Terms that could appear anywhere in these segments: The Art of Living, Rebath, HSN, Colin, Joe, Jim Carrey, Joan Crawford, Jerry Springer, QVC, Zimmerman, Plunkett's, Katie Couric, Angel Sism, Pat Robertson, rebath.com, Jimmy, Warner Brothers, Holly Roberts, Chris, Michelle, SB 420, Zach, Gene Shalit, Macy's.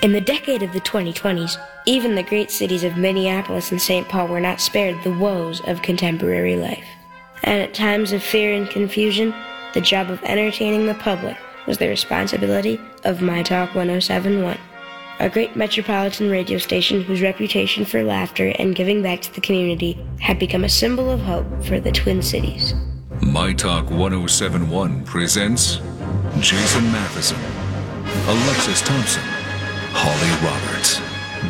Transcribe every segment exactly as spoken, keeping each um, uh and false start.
In the decade of the twenty twenties, even the great cities of Minneapolis and Saint Paul were not spared the woes of contemporary life. And at times of fear and confusion, the job of entertaining the public was the responsibility of MyTalk one oh seven point one, a great metropolitan radio station whose reputation for laughter and giving back to the community had become a symbol of hope for the Twin Cities. MyTalk one oh seven point one presents Jason Matheson, Alexis Thompson, Holly Roberts.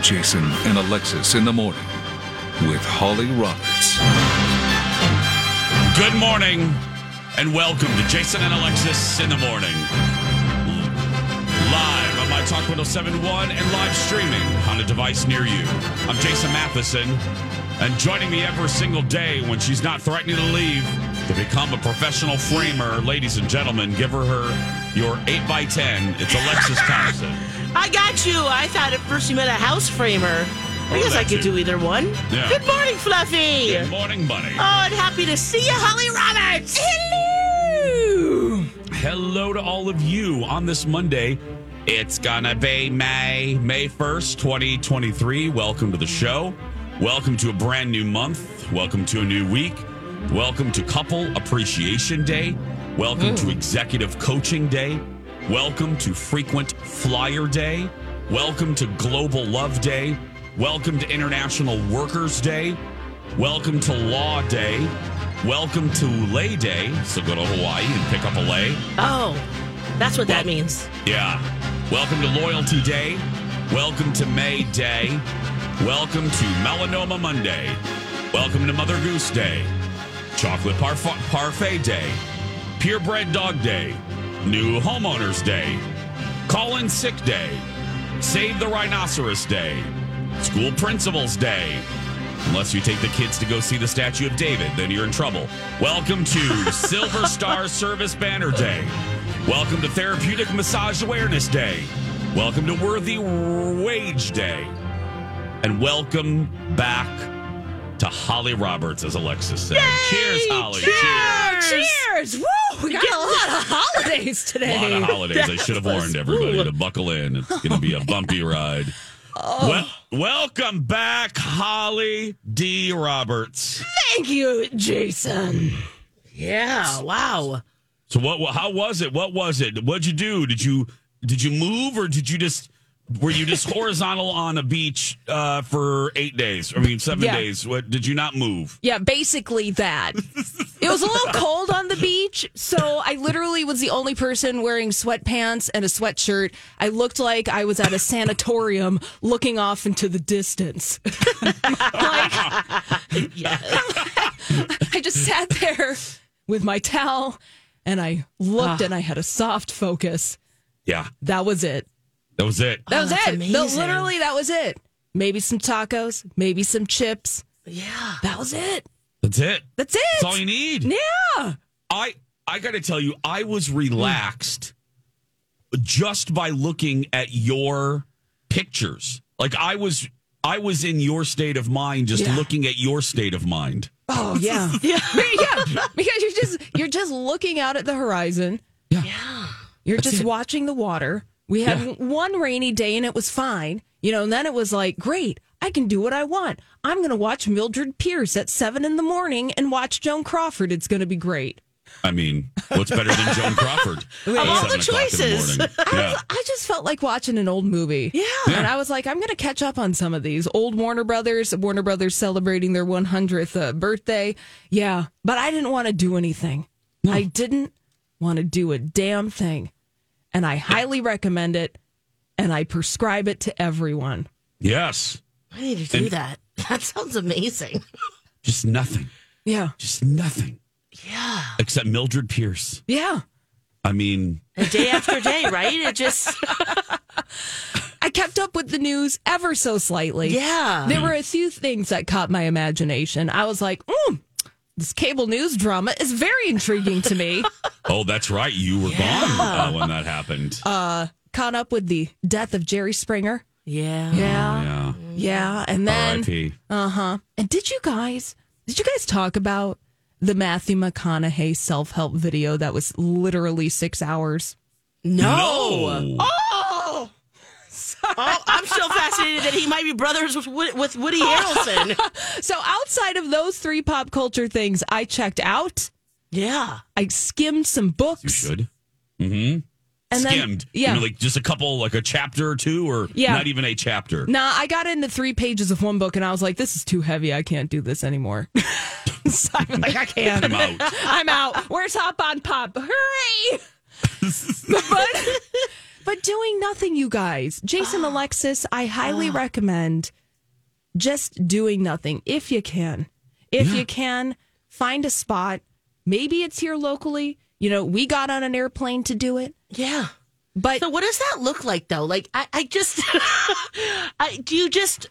Jason and Alexis in the Morning with Holly Roberts. Good morning and welcome to Jason and Alexis in the Morning. Live on MyTalk one oh seven point one and live streaming on a device near you. I'm Jason Matheson, and joining me every single day when she's not threatening to leave to become a professional framer, ladies and gentlemen, give her her your eight by ten. It's Alexis Thompson. I got you. I thought at first you meant a house framer. I oh, guess I could too. do either one. Yeah. Good morning, Fluffy. Good morning, Bunny. Oh, and happy to see you, Holly Roberts. Hello. Hello to all of you on this Monday. It's gonna be May, May first, twenty twenty-three. Welcome to the show. Welcome to a brand new month. Welcome to a new week. Welcome to Couple Appreciation Day. Welcome Ooh. to Executive Coaching Day. Welcome to Frequent Flyer Day. Welcome to Global Love Day. Welcome to International Workers Day. Welcome to Law Day. Welcome to Lay Day. So go to Hawaii and pick up a lei. Oh, that's what well, that means. Yeah. Welcome to Loyalty Day. Welcome to May Day. Welcome to Melanoma Monday. Welcome to Mother Goose Day. Chocolate Parf- Parfait Day. Purebred Dog Day. New Homeowners Day, Call In Sick Day, Save the Rhinoceros Day, School Principals Day. Unless you take the kids to go see the Statue of David, then you're in trouble. Welcome to Silver Star Service Banner Day. Welcome to Therapeutic Massage Awareness Day. Welcome to Worthy Wage Day. And welcome back to Holly Roberts, as Alexis said. Yay! Cheers, Holly. Cheers. Cheers. Cheers. Woo! We got a lot of holidays today. A lot of holidays. That I should have warned everybody cool. to buckle in. It's oh going to be a bumpy ride. Oh. Well, welcome back, Holly D. Roberts. Thank you, Jason. Yeah, wow. So what? How was it? What was it? What'd you do? Did you did you move, or did you just... Were you just horizontal on a beach uh, for eight days? I mean, seven yeah. days. What, did you not move? Yeah, basically that. It was a little cold on the beach, so I literally was the only person wearing sweatpants and a sweatshirt. I looked like I was at a sanatorium looking off into the distance. like, yeah. I just sat there with my towel, and I looked, uh, and I had a soft focus. Yeah. That was it. That was it. That was oh, it. No, literally, that was it. Maybe some tacos, maybe some chips. Yeah. That was it. That's it. That's it. That's all you need. Yeah. I I got to tell you, I was relaxed mm. just by looking at your pictures. Like I was I was in your state of mind just yeah. looking at your state of mind. Oh, yeah. yeah. yeah. Because you're just you're just looking out at the horizon. Yeah. yeah. You're That's just it. watching the water. We had yeah. one rainy day and it was fine, you know, and then it was like, great, I can do what I want. I'm going to watch Mildred Pierce at seven in the morning and watch Joan Crawford. It's going to be great. I mean, what's better than Joan Crawford? Of all the choices. The I, yeah. was, I just felt like watching an old movie. Yeah. yeah. And I was like, I'm going to catch up on some of these. Old Warner Brothers, Warner Brothers celebrating their one hundredth uh, birthday. Yeah. But I didn't want to do anything. No. I didn't want to do a damn thing. And I highly recommend it. And I prescribe it to everyone. Yes. I need to do and, that. That sounds amazing. Just nothing. Yeah. Just nothing. Yeah. Except Mildred Pierce. Yeah. I mean. And day after day, right? It just. I kept up with the news ever so slightly. Yeah. There were a few things that caught my imagination. I was like, mm, this cable news drama is very intriguing to me. Oh, that's right. You were yeah. gone uh, when that happened. Uh, caught up with the death of Jerry Springer. Yeah. Yeah. Yeah. yeah. And then. R I P Uh-huh. And did you guys, did you guys talk about the Matthew McConaughey self-help video that was literally six hours? No. no. Oh! oh! I'm still fascinated that he might be brothers with, with Woody Harrelson. So outside of those three pop culture things, I checked out. Yeah. I skimmed some books. You should. Mm-hmm. And skimmed. Then, yeah. You know, like just a couple, like a chapter or two, or yeah. not even a chapter. Nah, I got into three pages of one book and I was like, this is too heavy. I can't do this anymore. So I'm like, I can't. I'm out. I'm out. Where's Hop on Pop? Hurry! but, but doing nothing, you guys. Jason, Alexis, I highly recommend just doing nothing if you can. If yeah. you can, find a spot. Maybe it's here locally. You know, we got on an airplane to do it. Yeah. But so what does that look like, though? Like, I, I just... I, do you just...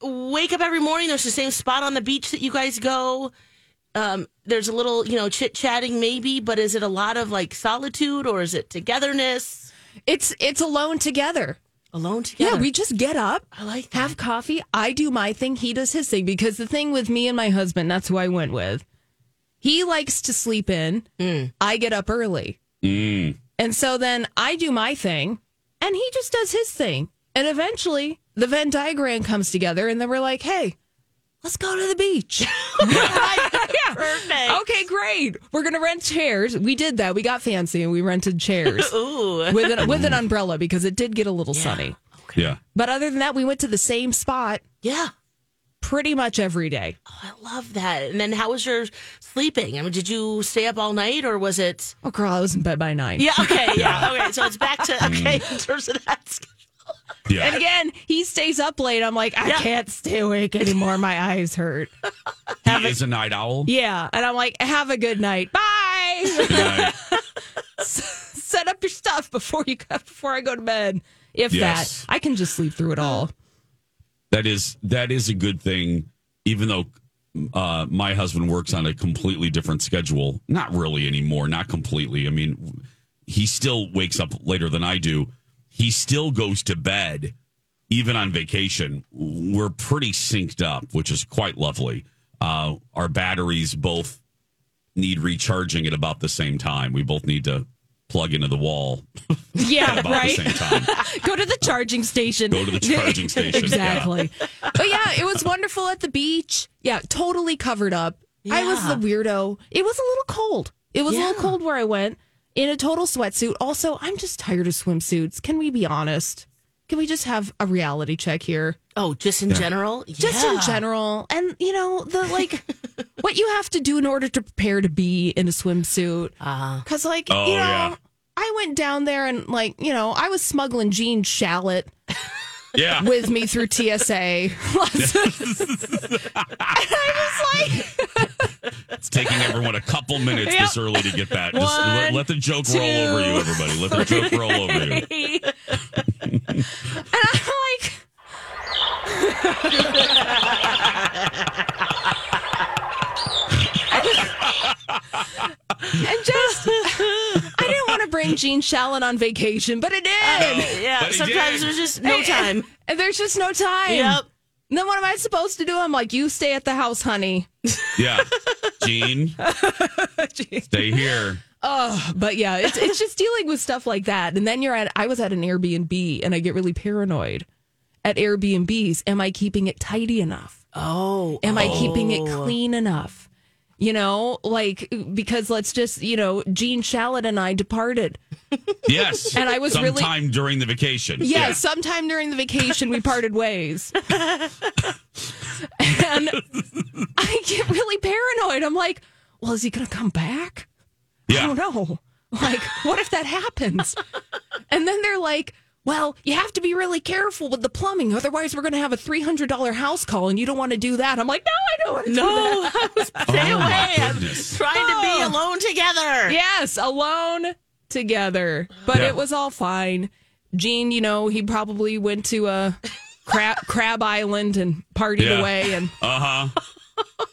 wake up every morning, there's the same spot on the beach that you guys go. Um, there's a little, you know, chit-chatting maybe, but is it a lot of, like, solitude or is it togetherness? It's it's alone together. Alone together? Yeah, we just get up, I like that. Have coffee, I do my thing, he does his thing. Because the thing with me and my husband, that's who I went with, he likes to sleep in, mm. I get up early. Mm. And so then I do my thing, and he just does his thing. And eventually... the Venn diagram comes together, and then we're like, hey, let's go to the beach. yeah. Perfect. Okay, great. We're going to rent chairs. We did that. We got fancy, and we rented chairs Ooh. with an, with an umbrella because it did get a little yeah. sunny. Okay. Yeah. But other than that, we went to the same spot. Yeah. Pretty much every day. Oh, I love that. And then how was your sleeping? I mean, did you stay up all night or was it? Oh, girl, I was in bed by nine. Yeah, okay. Yeah. yeah. Okay, so it's back to, okay, in terms of that schedule. Yeah. And again, he stays up late. I'm like, I yeah. can't stay awake anymore. My eyes hurt. He is a night owl. Yeah. And I'm like, have a good night. Bye. Good night. Set up your stuff before you before I go to bed. If yes. that. I can just sleep through it all. That is that is a good thing, even though uh, my husband works on a completely different schedule. Not really anymore. Not completely. I mean, he still wakes up later than I do. He still goes to bed, even on vacation. We're pretty synced up, which is quite lovely. Uh, our batteries both need recharging at about the same time. We both need to plug into the wall yeah, at about right? the same time. Go to the charging station. Go to the charging station. Exactly. Yeah. But yeah, it was wonderful at the beach. Yeah, totally covered up. Yeah. I was the weirdo. It was a little cold. It was yeah. a little cold where I went. In a total sweatsuit. Also, I'm just tired of swimsuits. Can we be honest? Can we just have a reality check here? Oh, just in yeah. general? Yeah. Just in general. And, you know, the like, what you have to do in order to prepare to be in a swimsuit. Because, uh, like, oh, you know, yeah. I went down there and, like, you know, I was smuggling Gene Shalit yeah. with me through T S A. And I was like... It's taking everyone a couple minutes yep. this early to get that. Just One, let, let the joke two, roll over you, everybody. Let the joke roll over you. And I'm like... and just... I didn't want to bring Gene Shalit on vacation, but it did. Know, yeah, but sometimes did. There's just no time. And, and there's just no time. Yep. And then what am I supposed to do? I'm like, you stay at the house, honey. Yeah. Gene, Gene. Stay here. Oh, but yeah, it's it's just dealing with stuff like that. And then you're at, I was at an Airbnb and I get really paranoid at Airbnbs. Am I keeping it tidy enough? Oh. Am I oh. keeping it clean enough? You know, like, because let's just, you know, Gene Shalit and I departed. Yes. And I was sometime really... Sometime during the vacation. Yeah, yeah, sometime during the vacation, we parted ways. And I get really paranoid. I'm like, well, is he going to come back? Yeah. I don't know. Like, what if that happens? And then they're like, well, you have to be really careful with the plumbing. Otherwise, we're going to have a three hundred dollars house call, and you don't want to do that. I'm like, no, I don't want to no, do that. No, I was oh my goodness. trying oh. to be alone together. Yes, alone together. But yeah. it was all fine. Gene, you know, he probably went to a crab, crab island and partied yeah. away. And uh-huh.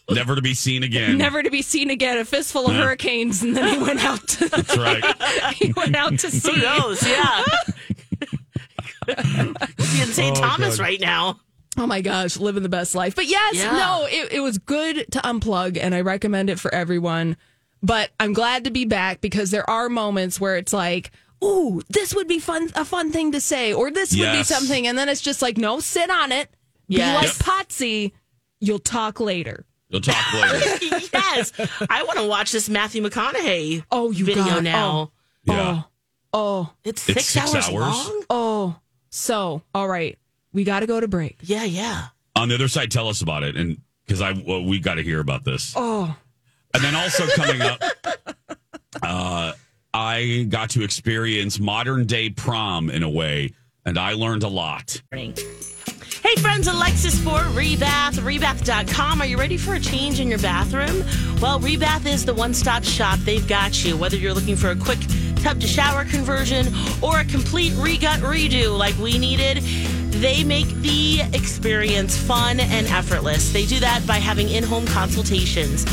Never to be seen again. Never to be seen again. A fistful of yeah. hurricanes, and then he went out to... That's right. He went out to sea. Who knows, yeah. It's in Saint Oh, Thomas God. Right now. Oh my gosh, living the best life. But yes, yeah. no, it, it was good to unplug, and I recommend it for everyone. But I'm glad to be back, because there are moments where it's like, ooh, this would be fun, a fun thing to say, or this yes. would be something. And then it's just like, no, sit on it. Yes. Be like Potsy, you'll talk later. You'll talk later. Yes. I want to watch this Matthew McConaughey oh, you video got, now. Oh, yeah. oh, oh. It's six, it's six hours, hours long? Oh. So, all right, we got to go to break. Yeah, yeah. On the other side, tell us about it, and because I well, we got to hear about this. Oh, and then also coming up, uh, I got to experience modern day prom in a way, and I learned a lot. Hey, friends, Alexis for Rebath, rebath dot com. Are you ready for a change in your bathroom? Well, Rebath is the one-stop shop. They've got you, whether you're looking for a quick tub-to-shower conversion or a complete re-gut redo like we needed. They make the experience fun and effortless. They do that by having in-home consultations.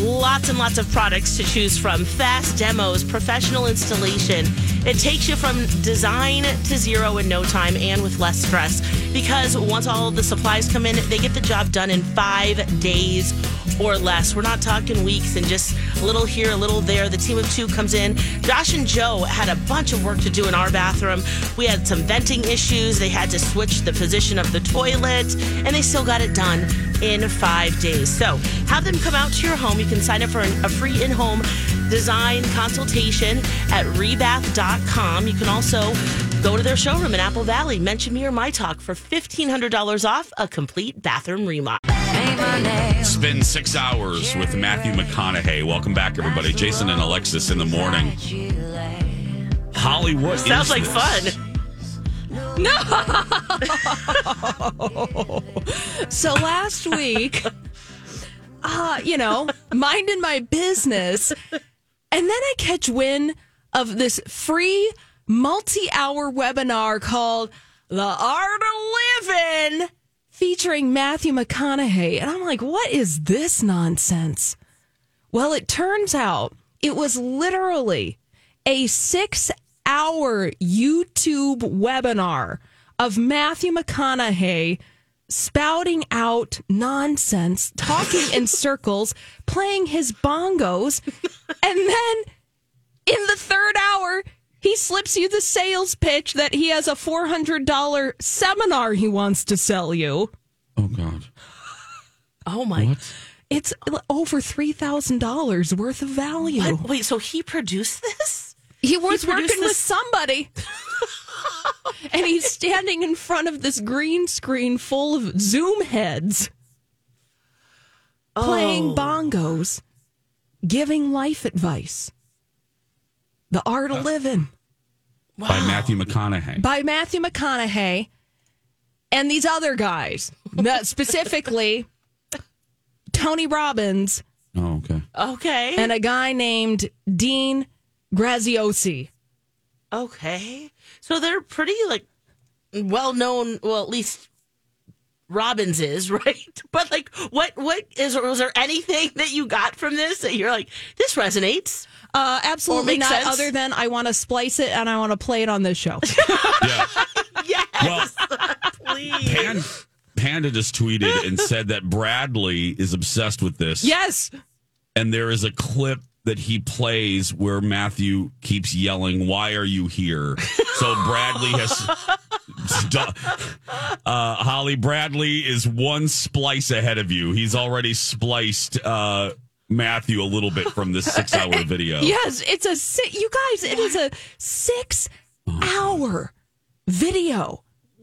Lots and lots of products to choose from. Fast demos, professional installation. It takes you from design to zero in no time and with less stress. Because once all of the supplies come in, they get the job done in five days or less. We're not talking weeks and just a little here, a little there. The team of two comes in. Josh and Joe had a bunch of work to do in our bathroom. We had some venting issues. They had to switch the position of the toilet, and they still got it done in five days. So have them come out to your home. You can sign up for an, a free in-home design consultation at rebath dot com. You can also go to their showroom in Apple Valley. Mention me or my talk for fifteen hundred dollars off a complete bathroom remodel. Spend six hours with Matthew McConaughey. Welcome back, everybody. Jason and Alexis in the morning. Hollywood sounds like this? Fun. No. So last week, uh, you know, minding my business, and then I catch wind of this free multi-hour webinar called The Art of Living, featuring Matthew McConaughey. And I'm like, what is this nonsense? Well, it turns out it was literally a six-hour YouTube webinar of Matthew McConaughey spouting out nonsense, talking in circles, playing his bongos, and then in the third hour, he slips you the sales pitch that he has a four hundred dollars seminar he wants to sell you. Oh, God. Oh, my. What? It's over three thousand dollars worth of value. What? Wait, so he produced this? He was he working this? with somebody. And he's standing in front of this green screen full of Zoom heads, oh. playing bongos, giving life advice. The Art of Living. Wow. By Matthew McConaughey. By Matthew McConaughey and these other guys. That specifically, Tony Robbins. Oh, okay. Okay. And a guy named Dean Graziosi. Okay. So they're pretty, like, well-known, well, at least Robbins is, right? But, like, what what is, was there anything that you got from this that you're like, this resonates? Uh, absolutely not, sense. Other than I want to splice it and I want to play it on this show. Yeah. Yes, well, please. Pan, Panda just tweeted and said that Bradley is obsessed with this. Yes. And there is a clip that he plays where Matthew keeps yelling, "Why are you here?" So Bradley has... Uh, Holly, Bradley is one splice ahead of you. He's already spliced... Uh, Matthew a little bit from this six-hour video. Yes, it's a si- you guys, it is a six-hour video.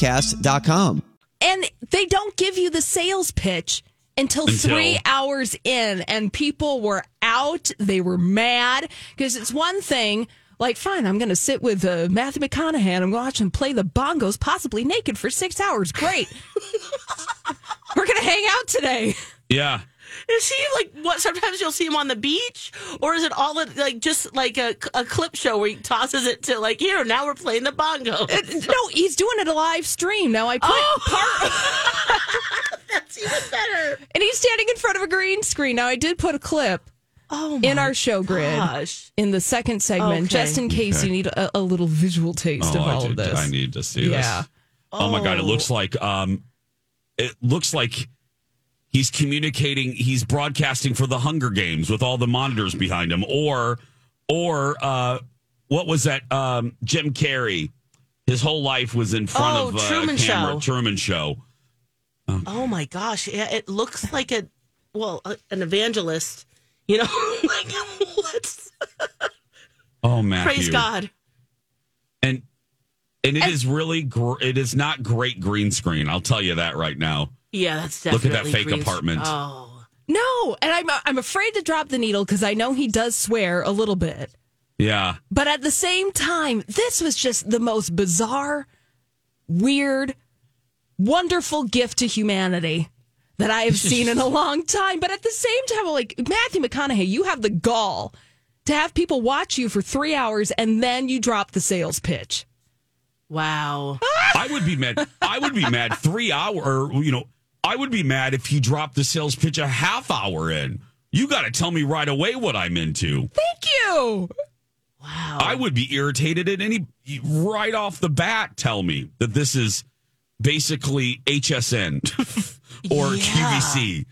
Podcast dot com. And they don't give you the sales pitch until, until three hours in, and people were out. They were mad because it's one thing, like, fine, I'm going to sit with uh, Matthew McConaughey and I'm going to watch him play the bongos possibly naked for six hours. Great. We're going to hang out today. Yeah. Is he like what? Sometimes you'll see him on the beach, or is it all like just like a, a clip show where he tosses it to like here? Now we're playing the bongo. It, no, he's doing it a live stream. Now I put oh. part. That's even better. And he's standing in front of a green screen. Now I did put a clip oh my in our show grid gosh. in the second segment, okay. just in case okay. you need a, a little visual taste oh, of all I of this. I need to see yeah. this. Oh. oh my god! It looks like um, it looks like. He's communicating, he's broadcasting for the Hunger Games with all the monitors behind him. Or, or uh, what was that? Um, Jim Carrey, his whole life was in front oh, of uh, Truman camera. Show. Truman Show. Okay. Oh, my gosh. Yeah, it looks like a, well, a, an evangelist. You know? Like, what's... Oh, Matthew. Praise God. And and it and- is really, gr- it is not great green screen. I'll tell you that right now. Yeah, that's definitely. Look at that fake grief. apartment. Oh no, and I'm I'm afraid to drop the needle because I know he does swear a little bit. Yeah, but at the same time, this was just the most bizarre, weird, wonderful gift to humanity that I have seen in a long time. But at the same time, I'm like, Matthew McConaughey, you have the gall to have people watch you for three hours and then you drop the sales pitch. Wow, I would be mad. I would be mad three hour. You know. I would be mad if he dropped the sales pitch a half hour in. You got to tell me right away what I'm into. Thank you. Wow. I would be irritated at any right off the bat. Tell me that this is basically H S N or yeah. Q V C.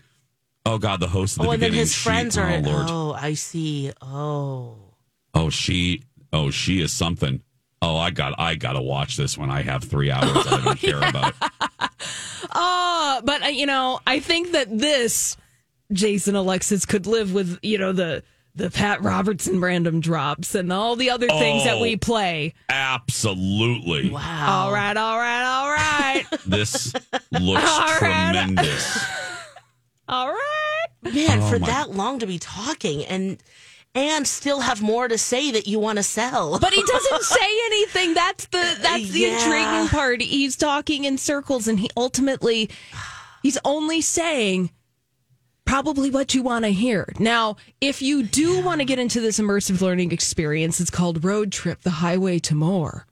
Oh, God, the host of the oh, beginning. Oh, and then his she, friends are. Oh, Lord. oh, I see. Oh. Oh, she. Oh, she is something. Oh, I got I got to watch this when I have three hours. Oh, I don't care yeah. about it. Oh, but, you know, I think that this, Jason Alexis, could live with, you know, the, the Pat Robertson random drops and all the other things oh, that we play. Absolutely. Wow. All right, all right, all right. This looks all tremendous. Right. All right. Man, oh, for my. that long to be talking and... And still have more to say that you want to sell. But he doesn't say anything. That's the that's the yeah. intriguing part. He's talking in circles, and he ultimately, he's only saying probably what you want to hear. Now, if you do yeah. want to get into this immersive learning experience, it's called Road Trip, The Highway to More.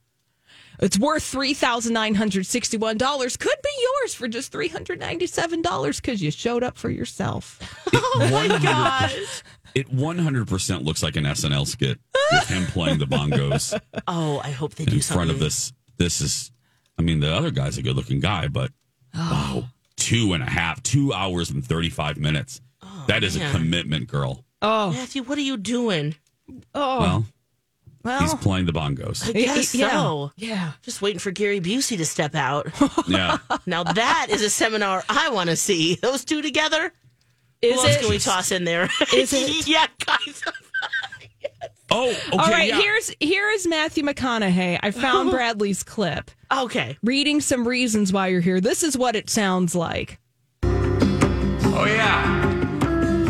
It's worth three thousand nine hundred sixty-one dollars. Could be yours for just three hundred ninety-seven dollars because you showed up for yourself. Oh, my gosh. It one hundred percent looks like an S N L skit with him playing the bongos. Oh, I hope they do something. In front of this, this is, I mean, the other guy's a good-looking guy, but, oh. wow, two and a half, two hours and thirty-five minutes. Oh, that is man. a commitment, girl. Oh, Matthew, what are you doing? Oh, well, well he's playing the bongos. I guess yeah. so. Yeah. Just waiting for Gary Busey to step out. Yeah. Now that is a seminar I want to see. Those two together. Is what else it? Can we toss in there? Is it? Yeah, guys. Yes. Oh, okay. All right, yeah. here's here is Matthew McConaughey. I found Bradley's clip. Okay. Reading some reasons why you're here. This is what it sounds like. Oh, yeah.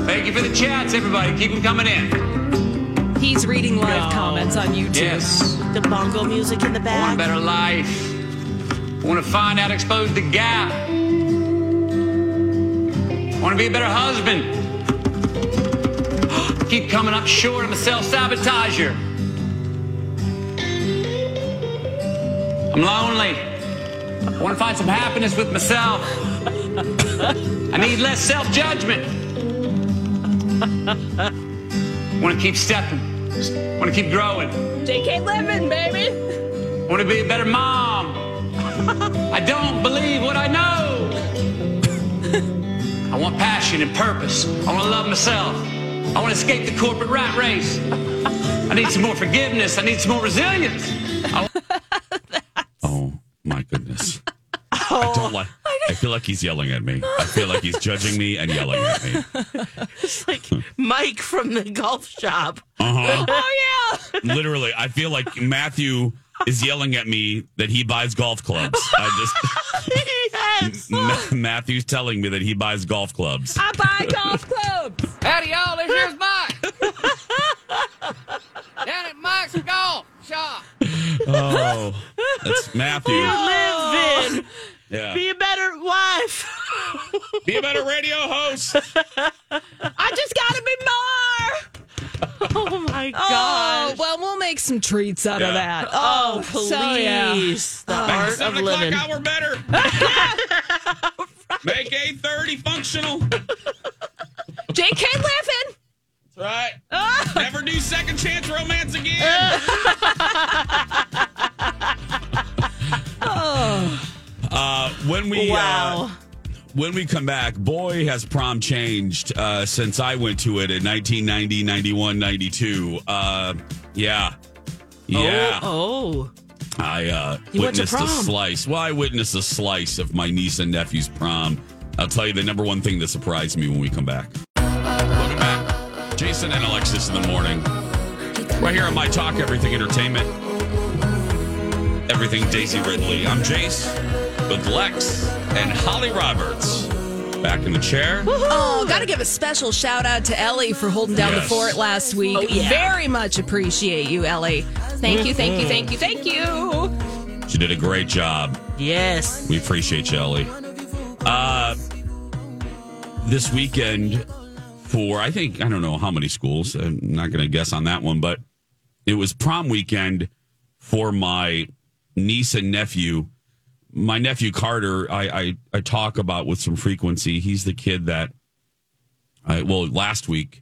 Thank you for the chats, everybody. Keep them coming in. He's reading live no. comments on YouTube. Yes. With the bongo music in the back. I want a better life. I want to find out, expose the gap. I want to be a better husband. Keep coming up short. I'm a self-sabotager. I'm lonely. I want to find some happiness with myself. I need less self-judgment. I want to keep stepping. I want to keep growing. J K living, baby. I want to be a better mom. I don't believe what I know. I want passion and purpose. I want to love myself. I want to escape the corporate rat race. I need some more forgiveness. I need some more resilience. I- oh, my goodness. Oh. I don't like. I feel like he's yelling at me. I feel like he's judging me and yelling at me. It's like Mike from the golf shop. Uh-huh. Oh, yeah. Literally, I feel like Matthew is yelling at me that he buys golf clubs. I just. Yes. M- Matthew's telling me that he buys golf clubs. I buy golf clubs. Howdy, y'all. This here's Mike. Down at Mike's golf shop. Oh, that's Matthew. You live in. Yeah. Be a better wife. Be a better radio host. I just gotta be more. Oh my god. Oh, well, we'll make some treats out yeah. of that. Oh, oh please. So, yeah. The art of living. Make seven o'clock hour better. Right. Make eight thirty functional. J K living. That's right. Oh. Never do second chance romance again. Oh. Uh, when we wow. uh, when we come back, boy, has prom changed uh, since I went to it in nineteen ninety, ninety-one, ninety-two. Uh, yeah. Yeah. Oh. oh. I uh, witnessed a slice. Well, I witnessed a slice of my niece and nephew's prom. I'll tell you the number one thing that surprised me when we come back. Welcome back. Jason and Alexis in the morning. Right here on My Talk, Everything Entertainment. Everything Daisy Ridley. I'm Jace. With Lex and Holly Roberts back in the chair. Woo-hoo. Oh, got to give a special shout out to Ellie for holding down yes. the fort last week. Oh, yeah. Very much appreciate you, Ellie. Thank you, thank you, thank you, thank you. She did a great job. Yes. We appreciate you, Ellie. Uh, this weekend for, I think, I don't know how many schools. I'm not going to guess on that one, but it was prom weekend for my niece and nephew. My nephew, Carter, I, I, I talk about with some frequency. He's the kid that, I, well, last week,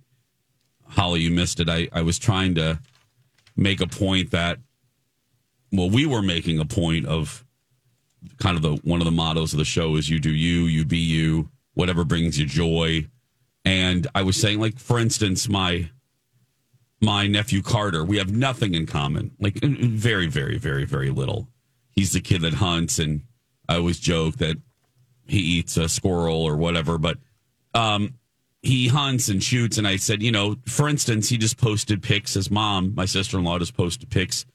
Holly, you missed it. I, I was trying to make a point that, well, we were making a point of kind of the one of the mottos of the show is you do you, you be you, whatever brings you joy. And I was saying, like, for instance, my my nephew, Carter, we have nothing in common, like very, very, very, very little. He's the kid that hunts, and I always joke that he eats a squirrel or whatever, but um, he hunts and shoots. And I said, you know, for instance, he just posted pics. His mom, my sister-in-law, just posted pics.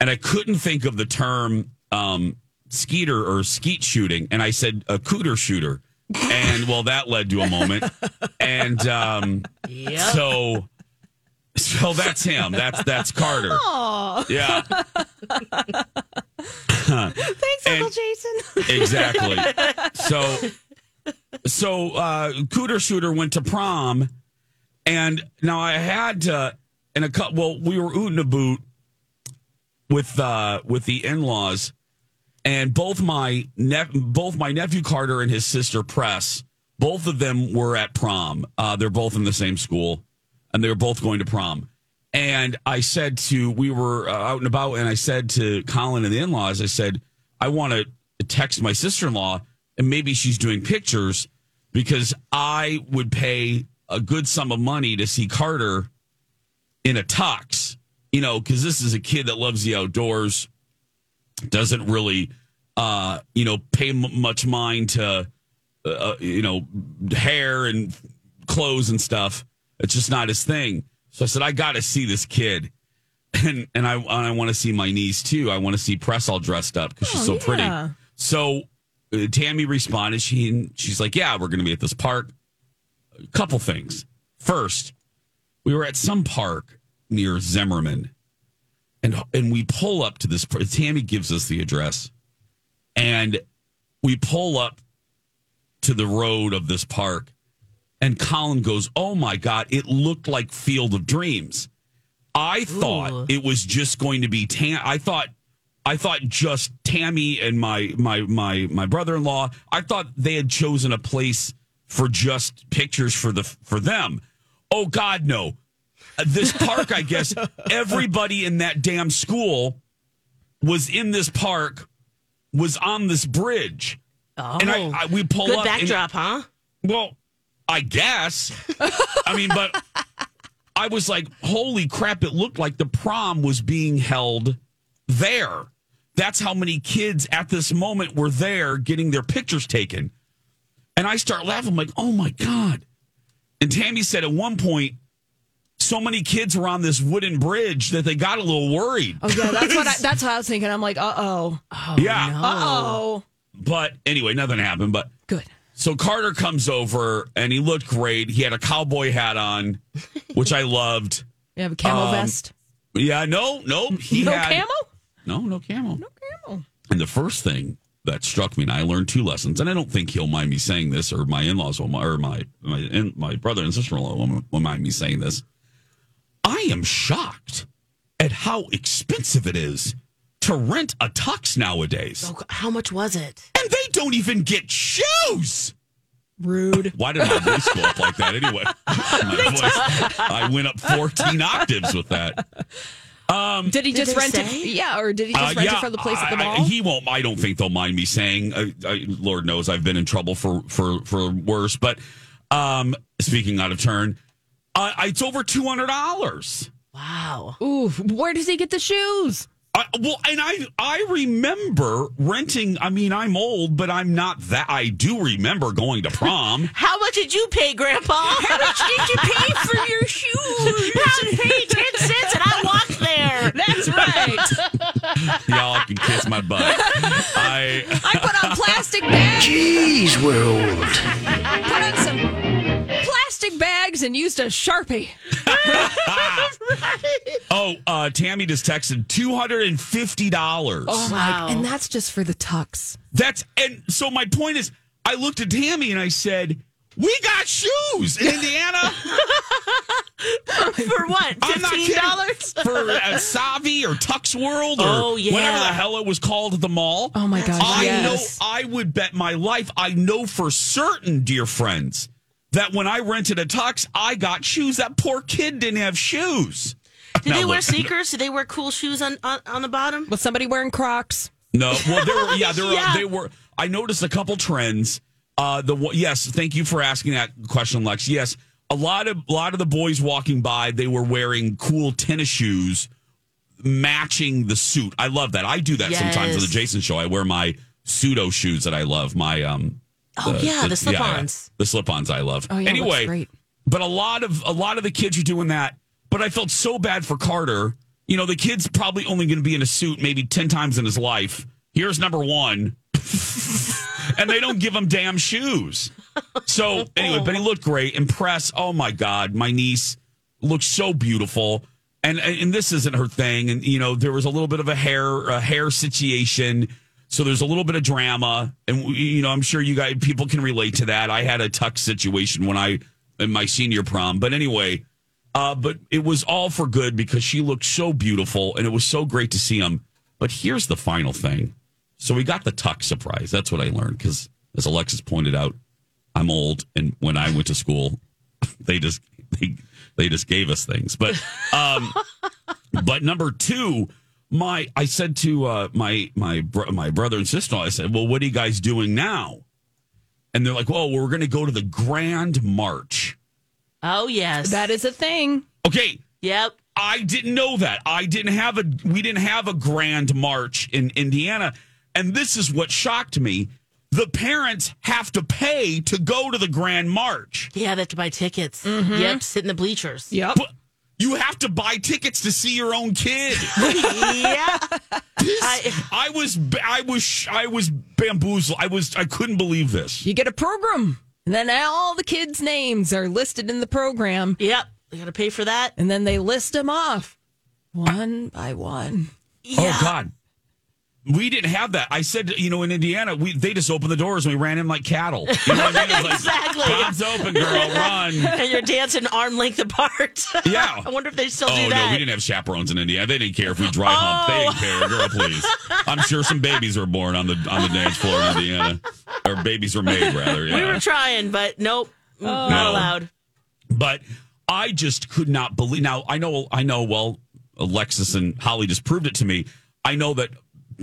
And I couldn't think of the term um, skeeter or skeet shooting. And I said, a cooter shooter. And, well, that led to a moment. And um, yep. so... So that's him. That's that's Carter. Aww. Yeah. Thanks, Uncle Jason. Exactly. So, so uh, Cooter Shooter went to prom, and now I had to. And a well, we were ootin' a boot with uh, with the in-laws, and both my ne- both my nephew Carter and his sister Press, both of them were at prom. Uh, they're both in the same school. And they were both going to prom. And I said to, we were uh, out and about, and I said to Colin and the in-laws, I said, I want to text my sister-in-law, and maybe she's doing pictures, because I would pay a good sum of money to see Carter in a tux, you know, because this is a kid that loves the outdoors, doesn't really, uh, you know, pay m- much mind to, uh, you know, hair and clothes and stuff. It's just not his thing. So I said, I got to see this kid. And and I and I want to see my niece, too. I want to see Press all dressed up because oh, she's so yeah. pretty. So uh, Tammy responded. She She's like, yeah, we're going to be at this park. A couple things. First, we were at some park near Zimmerman. And, and we pull up to this. Tammy gives us the address. And we pull up to the road of this park. And Colin goes, oh, my God, it looked like Field of Dreams. I thought Ooh. it was just going to be Tam. I thought I thought just Tammy and my my my my brother-in-law. I thought they had chosen a place for just pictures for the for them. Oh, God, no. This park, I guess, everybody in that damn school was in this park, was on this bridge. Oh, and I, I, we pull good up backdrop, and, huh? Well, I guess. I mean, but I was like, holy crap, it looked like the prom was being held there. That's how many kids at this moment were there getting their pictures taken. And I start laughing. I'm like, oh, my God. And Tammy said at one point, so many kids were on this wooden bridge that they got a little worried. Oh, yeah, that's what I, that's what I was thinking. I'm like, uh-oh. Oh, yeah. No. Uh-oh. But anyway, nothing happened. But good. So Carter comes over, and he looked great. He had a cowboy hat on, which I loved. You have a camo um, vest? Yeah, no, no. He no had, camo? No, no camo. No camo. And the first thing that struck me, and I learned two lessons, and I don't think he'll mind me saying this, or my in-laws will, or my my, in, my brother and sister-in-law will, will mind me saying this. I am shocked at how expensive it is to rent a tux nowadays. Oh, how much was it? And they don't even get shoes. Rude. Why did my voice go up like that anyway? My voice, I went up fourteen octaves with that. Um, did he just did rent it? Yeah, or did he just uh, rent yeah, it from the place I, at the mall? I, he won't. I don't think they'll mind me saying. I, I, Lord knows I've been in trouble for for for worse. But um, speaking out of turn, uh, it's over two hundred dollars. Wow. Ooh, where does he get the shoes? Uh, well, and I I remember renting. I mean, I'm old, but I'm not that. I do remember going to prom. How much did you pay, Grandpa? How much did you pay for your shoes? I paid ten cents, and I walked there. That's right. Y'all can kiss my butt. I I put on plastic bags. Jeez, we're old. Put on some plastic bags and used a Sharpie. Oh, uh, Tammy just texted two hundred fifty dollars. Oh, wow. And that's just for the tux. That's, and so my point is, I looked at Tammy and I said, we got shoes in Indiana. for, for what? fifteen dollars? For uh, Savvy or Tux World or oh, yeah. whatever the hell it was called at the mall. Oh, my gosh. I yes. know, I would bet my life, I know for certain, dear friends, that when I rented a tux, I got shoes. That poor kid didn't have shoes. Did now, they wear look, sneakers? Did they wear cool shoes on, on, on the bottom? Was somebody wearing Crocs? No. Well, there were, yeah, there were, yeah. they were. I noticed a couple trends. Uh, the yes, thank you for asking that question, Lex. Yes, a lot of a lot of the boys walking by, they were wearing cool tennis shoes, matching the suit. I love that. I do that yes. sometimes on the Jason Show. I wear my pseudo shoes that I love. My um. Oh the, yeah, the, the slip-ons. Yeah, the slip-ons I love. Oh, yeah, anyway, great. But a lot of a lot of the kids are doing that. But I felt so bad for Carter. You know, the kid's probably only going to be in a suit maybe ten times in his life. Here's number one, and they don't give him damn shoes. So anyway, but he looked great. And Press, oh my God, my niece looks so beautiful. And and this isn't her thing. And you know, there was a little bit of a hair a hair situation. So there's a little bit of drama, and you know, I'm sure you guys, people can relate to that. I had a tux situation when I in my senior prom, but anyway, uh, but it was all for good because she looked so beautiful, and it was so great to see him. But here's the final thing: so we got the tux surprise. That's what I learned because, as Alexis pointed out, I'm old, and when I went to school, they just they they just gave us things. But um, but number two. My, I said to uh, my my bro- my brother and sister, I said, well, what are you guys doing now? And they're like, well, we're going to go to the Grand March. Oh, yes. That is a thing. Okay. Yep. I didn't know that. I didn't have a, we didn't have a Grand March in Indiana. And this is what shocked me. The parents have to pay to go to the Grand March. Yeah, they have to buy tickets. Mm-hmm. Yep, sit in the bleachers. Yep. But, you have to buy tickets to see your own kid. yeah, this, I, I was, I was, I was bamboozled. I was, I couldn't believe this. You get a program, and then all the kids' names are listed in the program. Yep, you got to pay for that, and then they list them off one I, by one. Yeah. Oh God, we didn't have that. I said, you know, in Indiana, we they just opened the doors and we ran in like cattle. You know what I mean? It was exactly. Like, God's open, girl, run. And you're dancing arm length apart. Yeah. I wonder if they still oh, do that. Oh, no, we didn't have chaperones in Indiana. They didn't care if we dry oh. hump. They didn't care, girl, please. I'm sure some babies were born on the on the dance floor in Indiana. Or babies were made, rather. Yeah. We were trying, but nope, oh. not no. allowed. But I just could not believe. Now, I know, I know, well, Alexis and Holly just proved it to me. I know that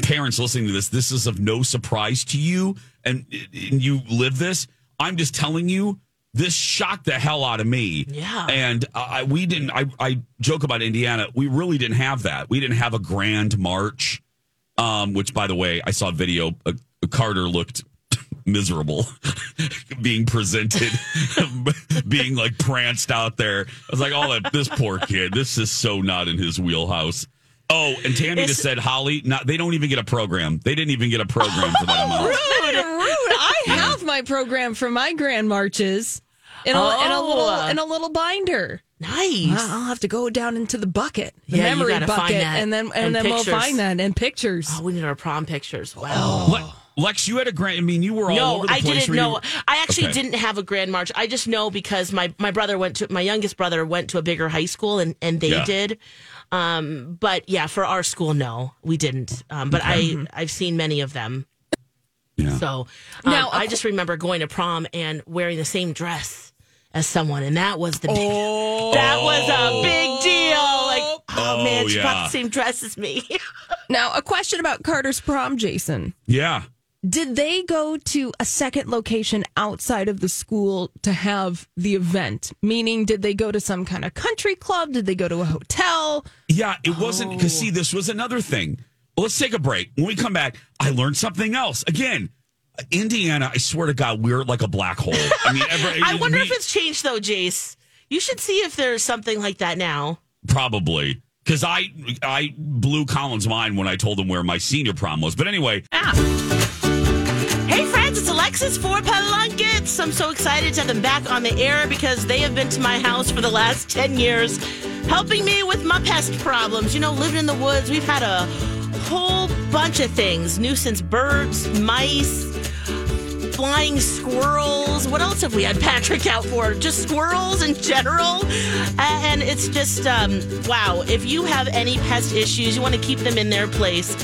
parents listening to this, this is of no surprise to you, and, and you live this. I'm just telling you, this shocked the hell out of me. Yeah. And I, we didn't, I, I joke about Indiana. We really didn't have that. We didn't have a grand march, um, which, by the way, I saw a video. Uh, Carter looked miserable being presented, being like pranced out there. I was like, oh, this poor kid. This is so not in his wheelhouse. Oh, and Tammy it's, just said, Holly, not, they don't even get a program. They didn't even get a program for that amount. Rude, rude. I yeah. have my program for my grand marches in a, oh. in a little in a little binder. Nice. I'll have to go down into the bucket, the yeah, memory bucket, find that. and then and, and then pictures. We'll find that and pictures. Oh, we need our prom pictures. Wow. Oh. Lex, you had a grand. I mean, you were all no, over the I place. No, I didn't know. I actually okay. didn't have a grand march. I just know because my, my brother went to my youngest brother went to a bigger high school, and, and they yeah. did. Um, but yeah, for our school, no, we didn't. Um, but okay. I I've seen many of them. Yeah. So um, now, I just remember going to prom and wearing the same dress as someone, and that was the big, oh, that was a big deal. Like, oh man, she yeah. bought the same dress as me. Now, a question about Carter's prom, Jason. Yeah. Did they go to a second location outside of the school to have the event? Meaning, did they go to some kind of country club? Did they go to a hotel? Yeah, it oh. wasn't, because see, this was another thing. Well, let's take a break. When we come back, I learned something else. Again, Indiana, I swear to God, we're like a black hole. I mean, every, I wonder we, if it's changed, though, Jace. You should see if there's something like that now. Probably. Because I, I blew Colin's mind when I told him where my senior prom was. But anyway. Ah. Hey friends, it's Alexis for Plunkett's. I'm so excited to have them back on the air because they have been to my house for the last ten years, helping me with my pest problems. You know, living in the woods, we've had a whole bunch of things. Nuisance birds, mice, flying squirrels. What else have we had Patrick out for? Just squirrels in general. And it's just, um, wow, if you have any pest issues, you want to keep them in their place.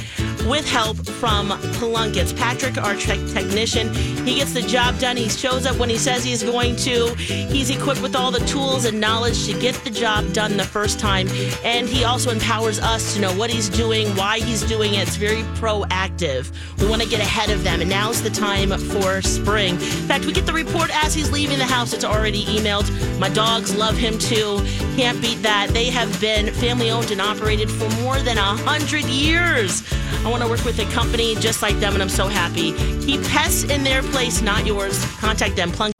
With help from Plunkett's. Patrick, our tech technician, he gets the job done. He shows up when he says he's going to. He's equipped with all the tools and knowledge to get the job done the first time. And he also empowers us to know what he's doing, why he's doing it. It's very proactive. We want to get ahead of them. And now's the time for spring. In fact, we get the report as he's leaving the house. It's already emailed. My dogs love him too. Can't beat that. They have been family owned and operated for more than one hundred years. I want to work with a company just like them, and I'm so happy. Keep pests in their place, not yours. Contact them. Plunk-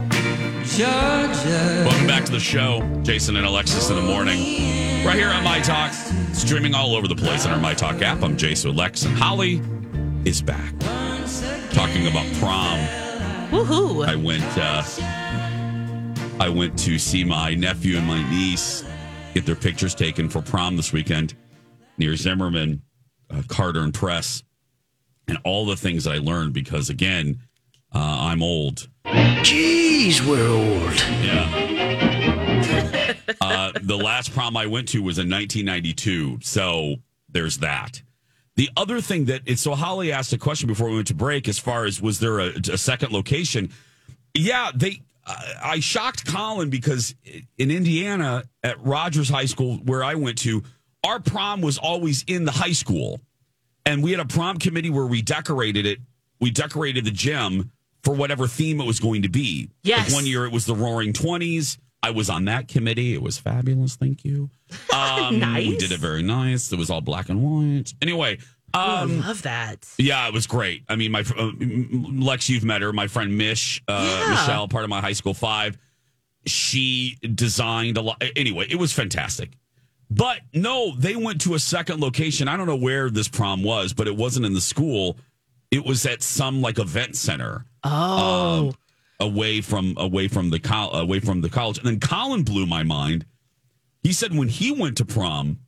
Georgia. Welcome back to the show, Jason and Alexis in the morning. Right here on MyTalk, streaming all over the place on our MyTalk app. I'm Jason with Lex, and Holly is back. Talking about prom. Woohoo! I went. Uh, I went to see my nephew and my niece get their pictures taken for prom this weekend near Zimmerman. Uh, Carter and Press, and all the things that I learned because, again, uh, I'm old. Jeez, we're old. Yeah. uh, the last prom I went to was in nineteen ninety-two, so there's that. The other thing that, it's, so Holly asked a question before we went to break as far as was there a, a second location? Yeah, they. Uh, I shocked Colin because in Indiana at Rogers High School where I went to, our prom was always in the high school, and we had a prom committee where we decorated it. We decorated the gym for whatever theme it was going to be. Yes. Like one year it was the Roaring Twenties. I was on that committee. It was fabulous. Thank you. Um, nice. We did it very nice. It was all black and white. Anyway. Um, Ooh, I love that. Yeah, it was great. I mean, my uh, Lex, you've met her. My friend Mish, uh, yeah. Michelle, part of my high school five. She designed a lot. Anyway, it was fantastic. But no, they went to a second location. I don't know where this prom was, but it wasn't in the school. It was at some like event center. Oh, um, away from away from the co- away from the college. And then Colin blew my mind. He said when he went to prom,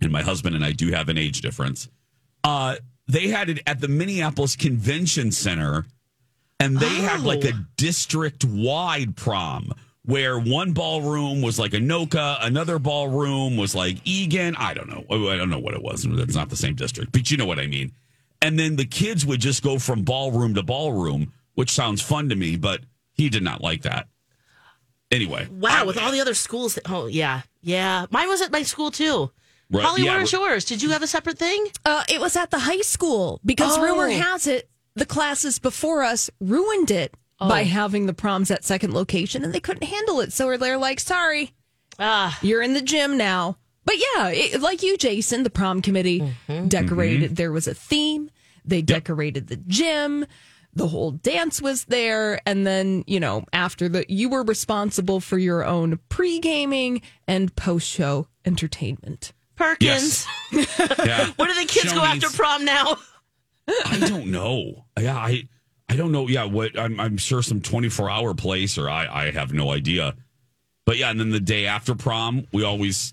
and my husband and I do have an age difference. Uh, they had it at the Minneapolis Convention Center, and they oh. had like a district-wide prom. Where one ballroom was like Anoka, another ballroom was like Egan. I don't know. I don't know what it was. It's not the same district, but you know what I mean. And then the kids would just go from ballroom to ballroom, which sounds fun to me, but he did not like that. Anyway. Wow, with all the other schools. That, oh, yeah. Yeah. Mine was at my school, too. Right. Holly, yeah, what is yours? Did you have a separate thing? Uh, it was at the high school because oh. rumor has it the classes before us ruined it oh. by having the proms at second location, and they couldn't handle it. So they're like, sorry, ah. you're in the gym now. But yeah, it, like you, Jason, the prom committee mm-hmm. decorated. Mm-hmm. There was a theme. They yep. decorated the gym. The whole dance was there. And then, you know, after the, you were responsible for your own pre-gaming and post-show entertainment. Perkins. Yes. Yeah. Where do the kids Shonies. go after prom now? I don't know. Yeah, I I don't know. Yeah, what I'm, I'm sure some twenty-four hour place, or I, I have no idea. But yeah, and then the day after prom, we always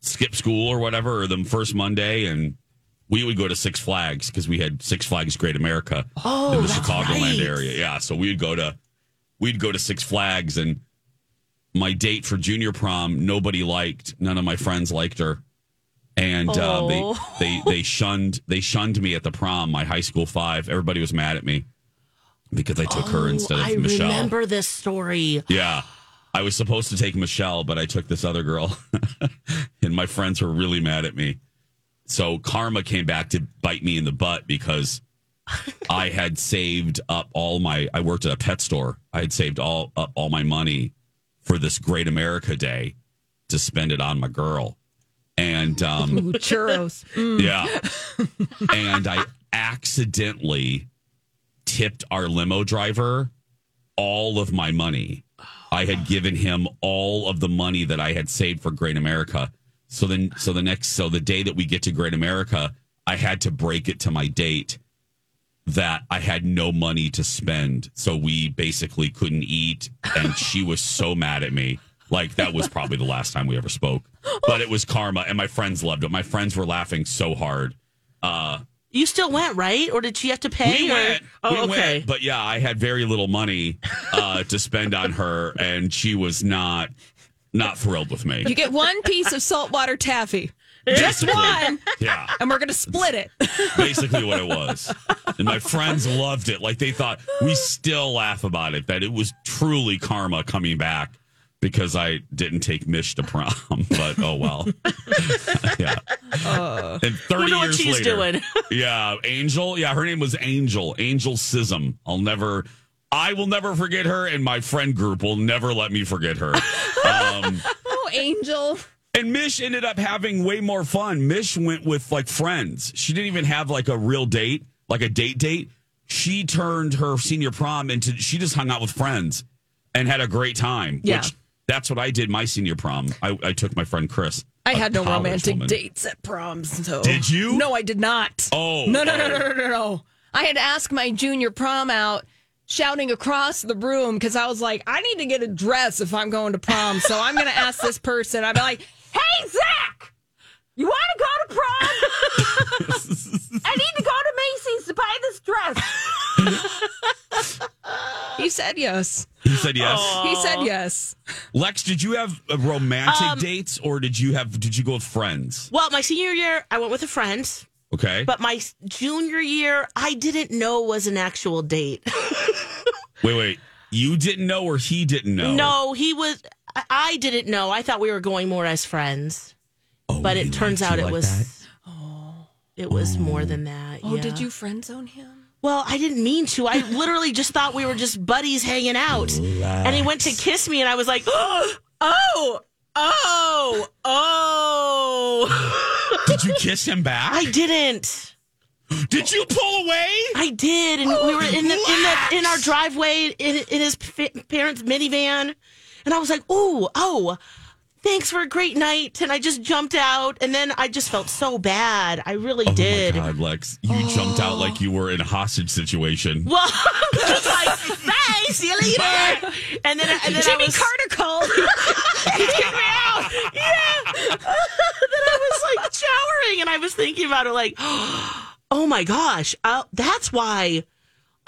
skip school or whatever, or the first Monday, and we would go to Six Flags because we had Six Flags Great America oh, in the Chicagoland right. area. Yeah, so we'd go to we'd go to Six Flags, and my date for junior prom, nobody liked. None of my friends liked her. And uh, oh. they, they they shunned they shunned me at the prom, my high school five. Everybody was mad at me because I took oh, her instead of I Michelle. I remember this story. Yeah. I was supposed to take Michelle, but I took this other girl. And my friends were really mad at me. So karma came back to bite me in the butt because I had saved up all my... I worked at a pet store. I had saved all up all my money for this Great America Day to spend it on my girl. And um, Ooh, churros. Mm. Yeah. And I accidentally tipped our limo driver all of my money. I had given him all of the money that I had saved for Great America. So then, so the next, so the day that we get to Great America, I had to break it to my date that I had no money to spend. So we basically couldn't eat. And she was so mad at me. Like, that was probably the last time we ever spoke. But it was karma, and my friends loved it. My friends were laughing so hard. Uh, you still went, right? Or did she have to pay? We went. Or... Oh, we okay. Went. But, yeah, I had very little money uh, to spend on her, and she was not not thrilled with me. You get one piece of saltwater taffy. Just one. Yeah. And we're going to split it. Basically what it was. And my friends loved it. Like, they thought, we still laugh about it, that it was truly karma coming back. Because I didn't take Mish to prom, but oh well. Yeah. Uh, and thirty years she's later, doing. Yeah, Angel. Yeah, her name was Angel. Angel Sism. I'll never, I will never forget her, and my friend group will never let me forget her. Um, oh, Angel. And Mish ended up having way more fun. Mish went with like friends. She didn't even have like a real date, like a date date. She turned her senior prom into she just hung out with friends and had a great time. Yeah. Which, that's what I did my senior prom. I, I took my friend Chris. I had no romantic woman. dates at proms. So. Did you? No, I did not. Oh. No, no, oh. no, no, no, no, no. I had asked my junior prom out, shouting across the room, because I was like, I need to get a dress if I'm going to prom, so I'm going to ask this person. I'd be like, hey, Zach, you want to go to prom? I need to go to Macy's to buy this dress. He said yes. He said yes. Aww. He said yes. Lex, did you have romantic um, dates, or did you have? Did you go with friends? Well, my senior year, I went with a friend. Okay. But my junior year, I didn't know was an actual date. Wait, wait. You didn't know, or he didn't know? No, he was. I didn't know. I thought we were going more as friends. Oh, but it turns out it like was. That? Oh, it was oh. more than that. Oh, yeah. Did you friend zone him? Well, I didn't mean to. I literally just thought we were just buddies hanging out. Relax. And he went to kiss me, and I was like, oh, oh, oh, oh. Did you kiss him back? I didn't. Did you pull away? I did, and oh, we were in the, in the in our driveway in, in his fa- parents' minivan, and I was like, oh, oh, thanks for a great night, and I just jumped out, and then I just felt so bad. I really oh did. Oh, my God, Lex. You oh. jumped out like you were in a hostage situation. Well, I was just like, bye, see you later. Bye. And then, and then Jimmy I was... Carter called. Get me out. Yeah. Then I was, like, showering, and I was thinking about it, like, oh, my gosh, uh, that's why...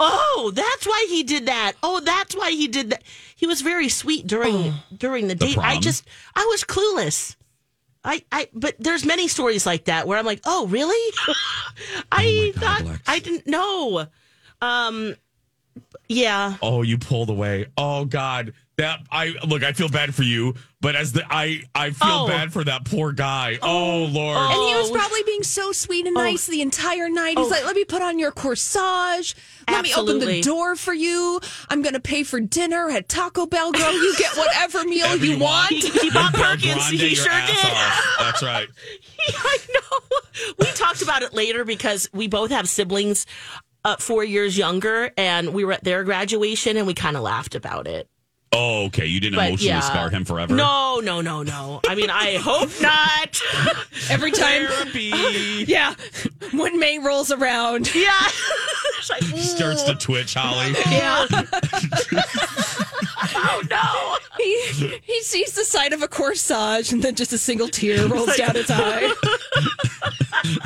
Oh, that's why he did that. Oh, that's why he did that. He was very sweet during oh, during the date. The I just, I was clueless. I, I, but there's many stories like that where I'm like, oh, really? I oh God, thought Lex. I didn't know. Um, Yeah. Oh, you pulled away. Oh, God. That I look, I feel bad for you, but as the I, I feel oh. bad for that poor guy. Oh, oh Lord. And he was probably being so sweet and nice oh. the entire night. He's oh. like, let me put on your corsage. Let Absolutely. me open the door for you. I'm going to pay for dinner at Taco Bell, girl. You get whatever meal Every you want. want. He, he bought Perkins. He sure did. Off. That's right. he, I know. We talked about it later because we both have siblings uh, four years younger, and we were at their graduation, and we kind of laughed about it. Oh, okay. You didn't but, emotionally yeah. scar him forever? No, no, no, no. I mean, I hope not. Every time. Therapy. Yeah. When May rolls around. Yeah. Like, mm. starts to twitch, Holly. Yeah. Oh, no. He, he sees the sight of a corsage and then just a single tear rolls like, down his eye.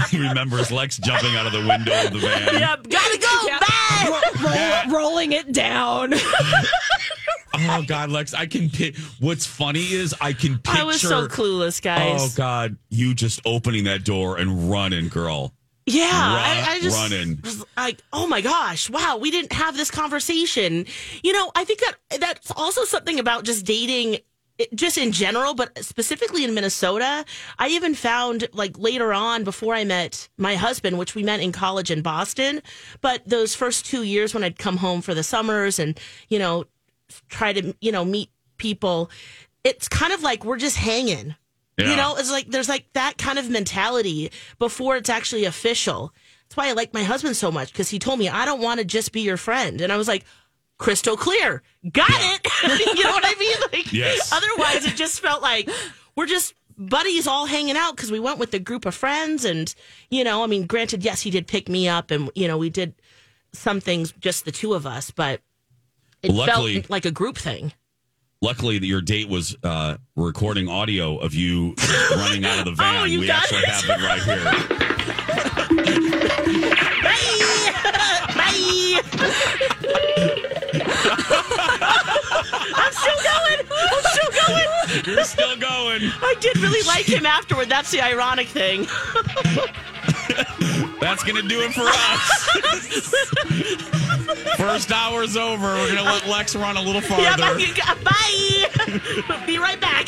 He remembers Lex jumping out of the window of the van. Yep. Gotta go. Yeah. Bye. Roll, yeah. Rolling it down. Oh, God, Lex, I can pick. What's funny is I can picture. I was so clueless, guys. Oh, God, you just opening that door and running, girl. Yeah. Run, I, I just. Running. Like, oh, my gosh. Wow. We didn't have this conversation. You know, I think that that's also something about just dating, just in general, but specifically in Minnesota. I even found, like, later on, before I met my husband, which we met in college in Boston, but those first two years when I'd come home for the summers and, you know, try to, you know, meet people, it's kind of like we're just hanging. Yeah. You know, it's like there's like that kind of mentality before it's actually official. That's why I like my husband so much, because he told me, I don't want to just be your friend. And I was like, crystal clear. Got yeah. it. You know what I mean? Like, yes. Otherwise, it just felt like we're just buddies all hanging out because we went with a group of friends. And, you know, I mean, granted, yes, he did pick me up and, you know, we did some things, just the two of us, but It luckily, felt like a group thing. Luckily, that your date was uh, recording audio of you running out of the van. Oh, you we got actually it? have it right here. Bye! Bye! I'm still going! I'm still going! You're still going. I did really like him afterward. That's the ironic thing. That's going to do it for us. First hour's over. We're going to let Lex run a little farther. Yeah, bye. Be right back.